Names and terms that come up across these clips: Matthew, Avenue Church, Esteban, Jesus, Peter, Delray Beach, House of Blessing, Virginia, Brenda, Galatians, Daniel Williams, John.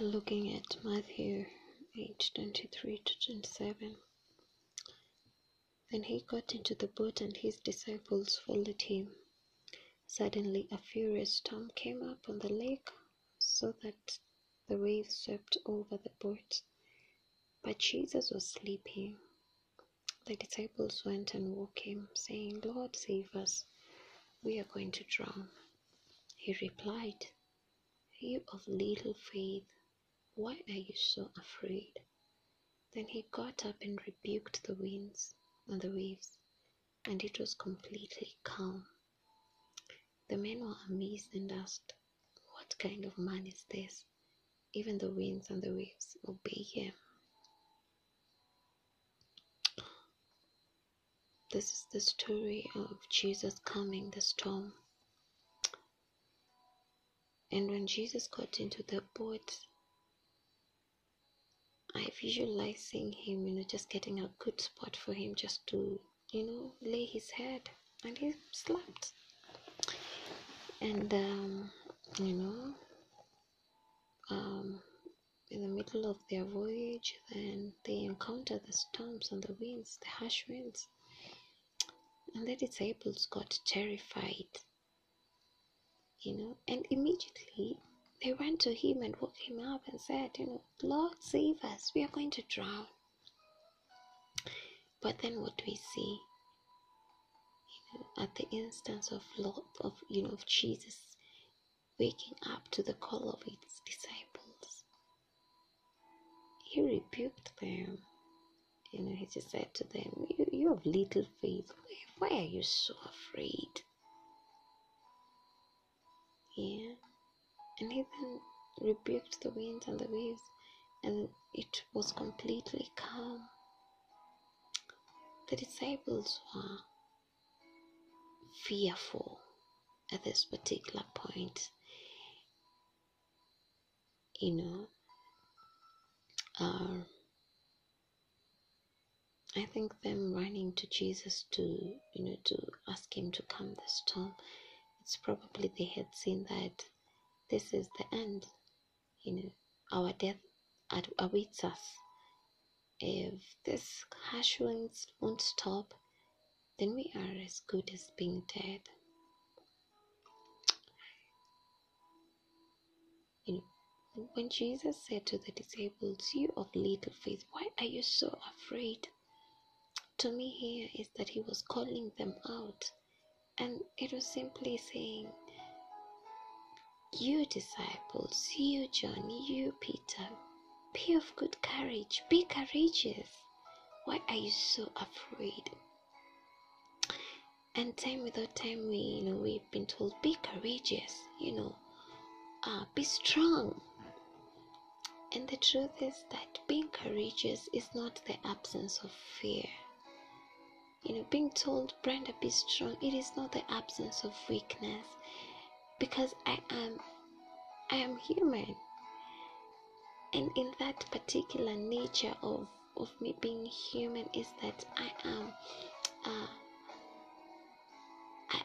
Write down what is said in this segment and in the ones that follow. looking at Matthew 8:23-27. Then he got into the boat and his disciples followed him. Suddenly a furious storm came up on the lake, so that the waves swept over the boat, but Jesus was sleeping. The disciples went and woke him, saying, "Lord, save us, we are going to drown." He replied, "You of little faith, why are you so afraid?" Then he got up and rebuked the winds and the waves, and it was completely calm. The men were amazed and asked, "What kind of man is this? Even the winds and the waves obey him." This is the story of Jesus calming the storm. And when Jesus got into the boat, I visualized seeing him, just getting a good spot for him just to, lay his head. And he slept. And, in the middle of their voyage, then they encountered the storms and the winds, the harsh winds. And the disciples got terrified, and immediately they went to him and woke him up and said, "Lord, save us, we are going to drown." But then what do we see? At the instance of of Jesus waking up to the call of his disciples, he rebuked them. He just said to them, "You have little faith. Why are you so afraid?" Yeah. And he then rebuked the winds and the waves, and it was completely calm. The disciples were fearful at this particular point. I think them running to Jesus to ask him to calm the storm, it's probably they had seen that this is the end. Our death awaits us. If this harsh winds won't stop, then we are as good as being dead. When Jesus said to the disciples, "You of little faith, why are you so afraid?" To me here is that he was calling them out, and it was simply saying, "You disciples, you John, you Peter, be of good courage, be courageous. Why are you so afraid?" And time without time, we've been told, be courageous, be strong. And the truth is that being courageous is not the absence of fear. Being told, "Brenda, be strong," it is not the absence of weakness, because I am human. And in that particular nature of me being human is that I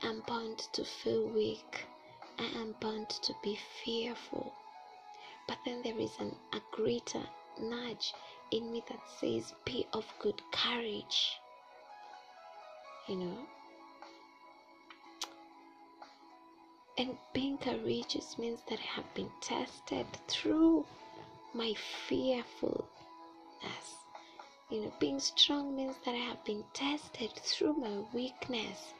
am bound to feel weak. I am bound to be fearful. But then there is a greater nudge in me that says, "Be of good courage." And being courageous means that I have been tested through my fearfulness. Being strong means that I have been tested through my weakness.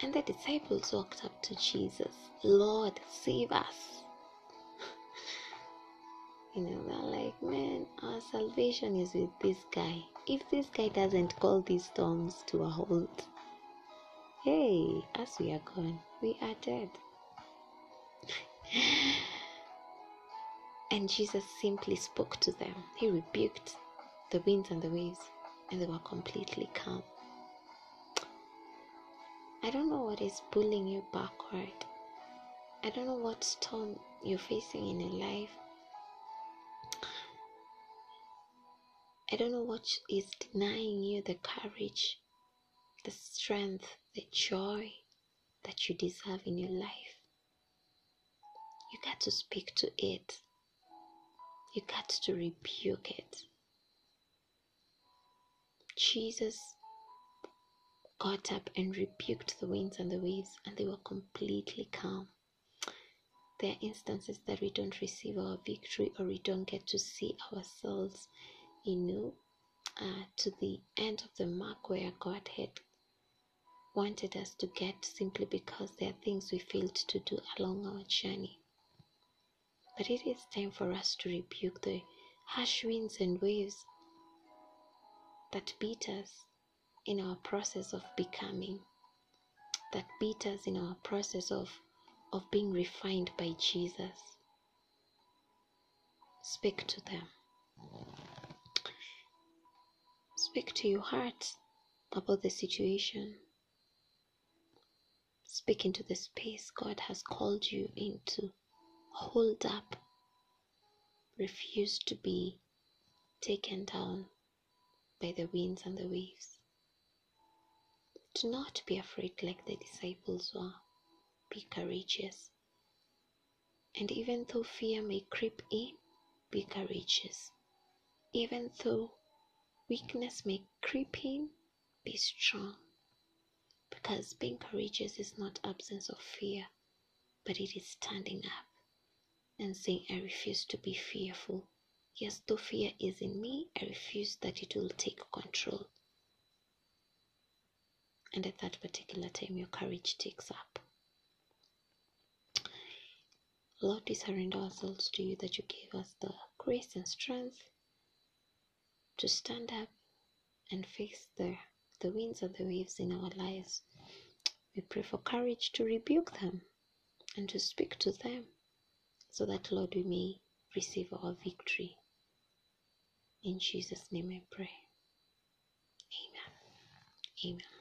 And the disciples walked up to Jesus, "Lord, save us." They're like, "Man, our salvation is with this guy. If this guy doesn't call these storms to a halt, hey, as we are gone, we are dead." And Jesus simply spoke to them. He rebuked the winds and the waves, and they were completely calm. I don't know what is pulling you backward. I don't know what storm you're facing in your life. I don't know what is denying you the courage, the strength, the joy that you deserve in your life. you got to speak to it. You got to rebuke it. Jesus got up and rebuked the winds and the waves, and they were completely calm. There are instances that we don't receive our victory, or we don't get to see ourselves, to the end of the mark where God had wanted us to get, simply because there are things we failed to do along our journey. But it is time for us to rebuke the harsh winds and waves that beat us in our process of becoming, that beat us in our process of being refined by Jesus. Speak to them. Speak to your heart about the situation. Speak into the space God has called you into. Hold up. Refuse to be taken down by the winds and the waves. Do not be afraid like the disciples were. Be courageous. And even though fear may creep in, be courageous. Even though weakness may creep in, be strong. Because being courageous is not absence of fear, but it is standing up and saying, I refuse to be fearful. Yes, though fear is in me, I refuse that it will take control. And at that particular time, your courage takes up. Lord, we surrender ourselves to you, that you gave us the grace and strength to stand up and face the winds and the waves in our lives. We pray for courage to rebuke them and to speak to them, so that, Lord, we may receive our victory. In Jesus' name I pray. Amen. Amen.